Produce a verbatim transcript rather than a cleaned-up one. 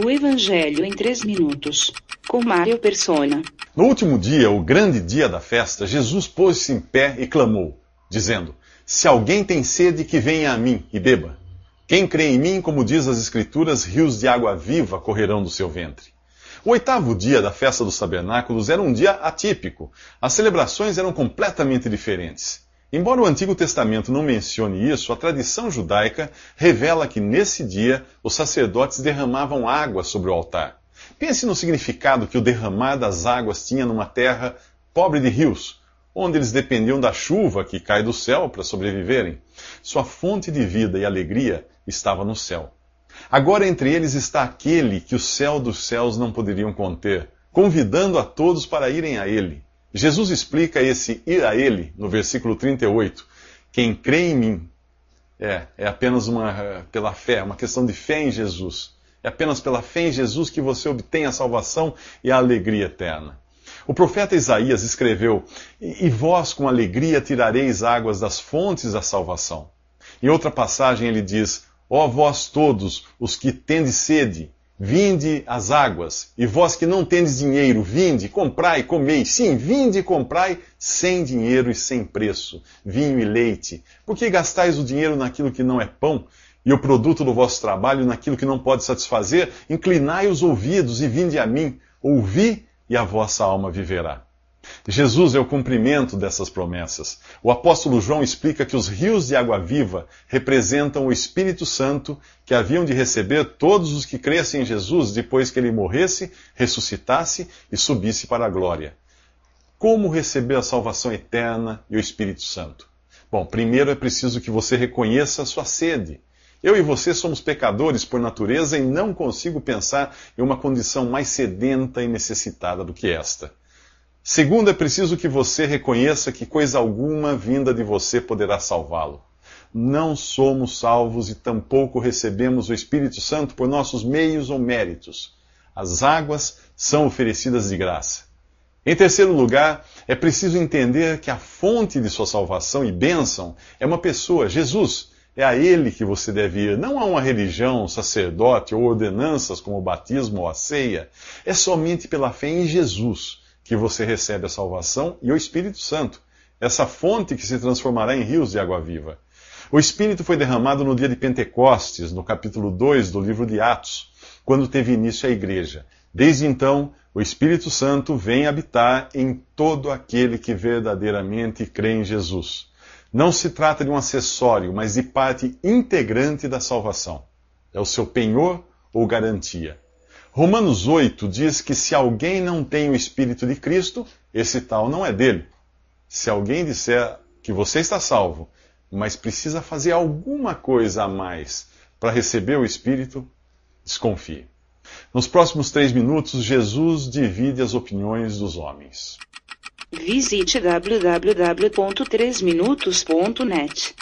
O Evangelho em três Minutos, com Mário Persona. No último dia, o grande dia da festa, Jesus pôs-se em pé e clamou, dizendo: Se alguém tem sede, que venha a mim e beba. Quem crê em mim, como diz as Escrituras, rios de água viva correrão do seu ventre. O oitavo dia da festa dos tabernáculos era um dia atípico. As celebrações eram completamente diferentes. Embora o Antigo Testamento não mencione isso, a tradição judaica revela que nesse dia os sacerdotes derramavam água sobre o altar. Pense no significado que o derramar das águas tinha numa terra pobre de rios, onde eles dependiam da chuva que cai do céu para sobreviverem. Sua fonte de vida e alegria estava no céu. Agora entre eles está aquele que o céu dos céus não poderiam conter, convidando a todos para irem a ele. Jesus explica esse ir a ele no versículo trinta e oito. Quem crê em mim é, é apenas uma, pela fé, uma questão de fé em Jesus. É apenas pela fé em Jesus que você obtém a salvação e a alegria eterna. O profeta Isaías escreveu: E vós com alegria tirareis águas das fontes da salvação. Em outra passagem ele diz: Ó vós todos os que tendes sede, vinde às águas, e vós que não tendes dinheiro, vinde, comprai, comei. Sim, vinde e comprai sem dinheiro e sem preço, vinho e leite. Porque gastais o dinheiro naquilo que não é pão, e o produto do vosso trabalho naquilo que não pode satisfazer? Inclinai os ouvidos e vinde a mim, ouvi e a vossa alma viverá. Jesus é o cumprimento dessas promessas. O apóstolo João explica que os rios de água viva representam o Espírito Santo que haviam de receber todos os que crescem em Jesus depois que ele morresse, ressuscitasse e subisse para a glória. Como receber a salvação eterna e o Espírito Santo? Bom, primeiro é preciso que você reconheça a sua sede. Eu e você somos pecadores por natureza e não consigo pensar em uma condição mais sedenta e necessitada do que esta. Segundo, é preciso que você reconheça que coisa alguma vinda de você poderá salvá-lo. Não somos salvos e tampouco recebemos o Espírito Santo por nossos meios ou méritos. As águas são oferecidas de graça. Em terceiro lugar, é preciso entender que a fonte de sua salvação e bênção é uma pessoa, Jesus. É a ele que você deve ir, não a uma religião, sacerdote ou ordenanças como o batismo ou a ceia. É somente pela fé em Jesus que você recebe a salvação e o Espírito Santo, essa fonte que se transformará em rios de água viva. O Espírito foi derramado no dia de Pentecostes, no capítulo dois do livro de Atos, quando teve início a igreja. Desde então, o Espírito Santo vem habitar em todo aquele que verdadeiramente crê em Jesus. Não se trata de um acessório, mas de parte integrante da salvação. É o seu penhor ou garantia. Romanos oito diz que se alguém não tem o Espírito de Cristo, esse tal não é dele. Se alguém disser que você está salvo, mas precisa fazer alguma coisa a mais para receber o Espírito, desconfie. Nos próximos três minutos, Jesus divide as opiniões dos homens. Visite w w w ponto três minutos ponto net.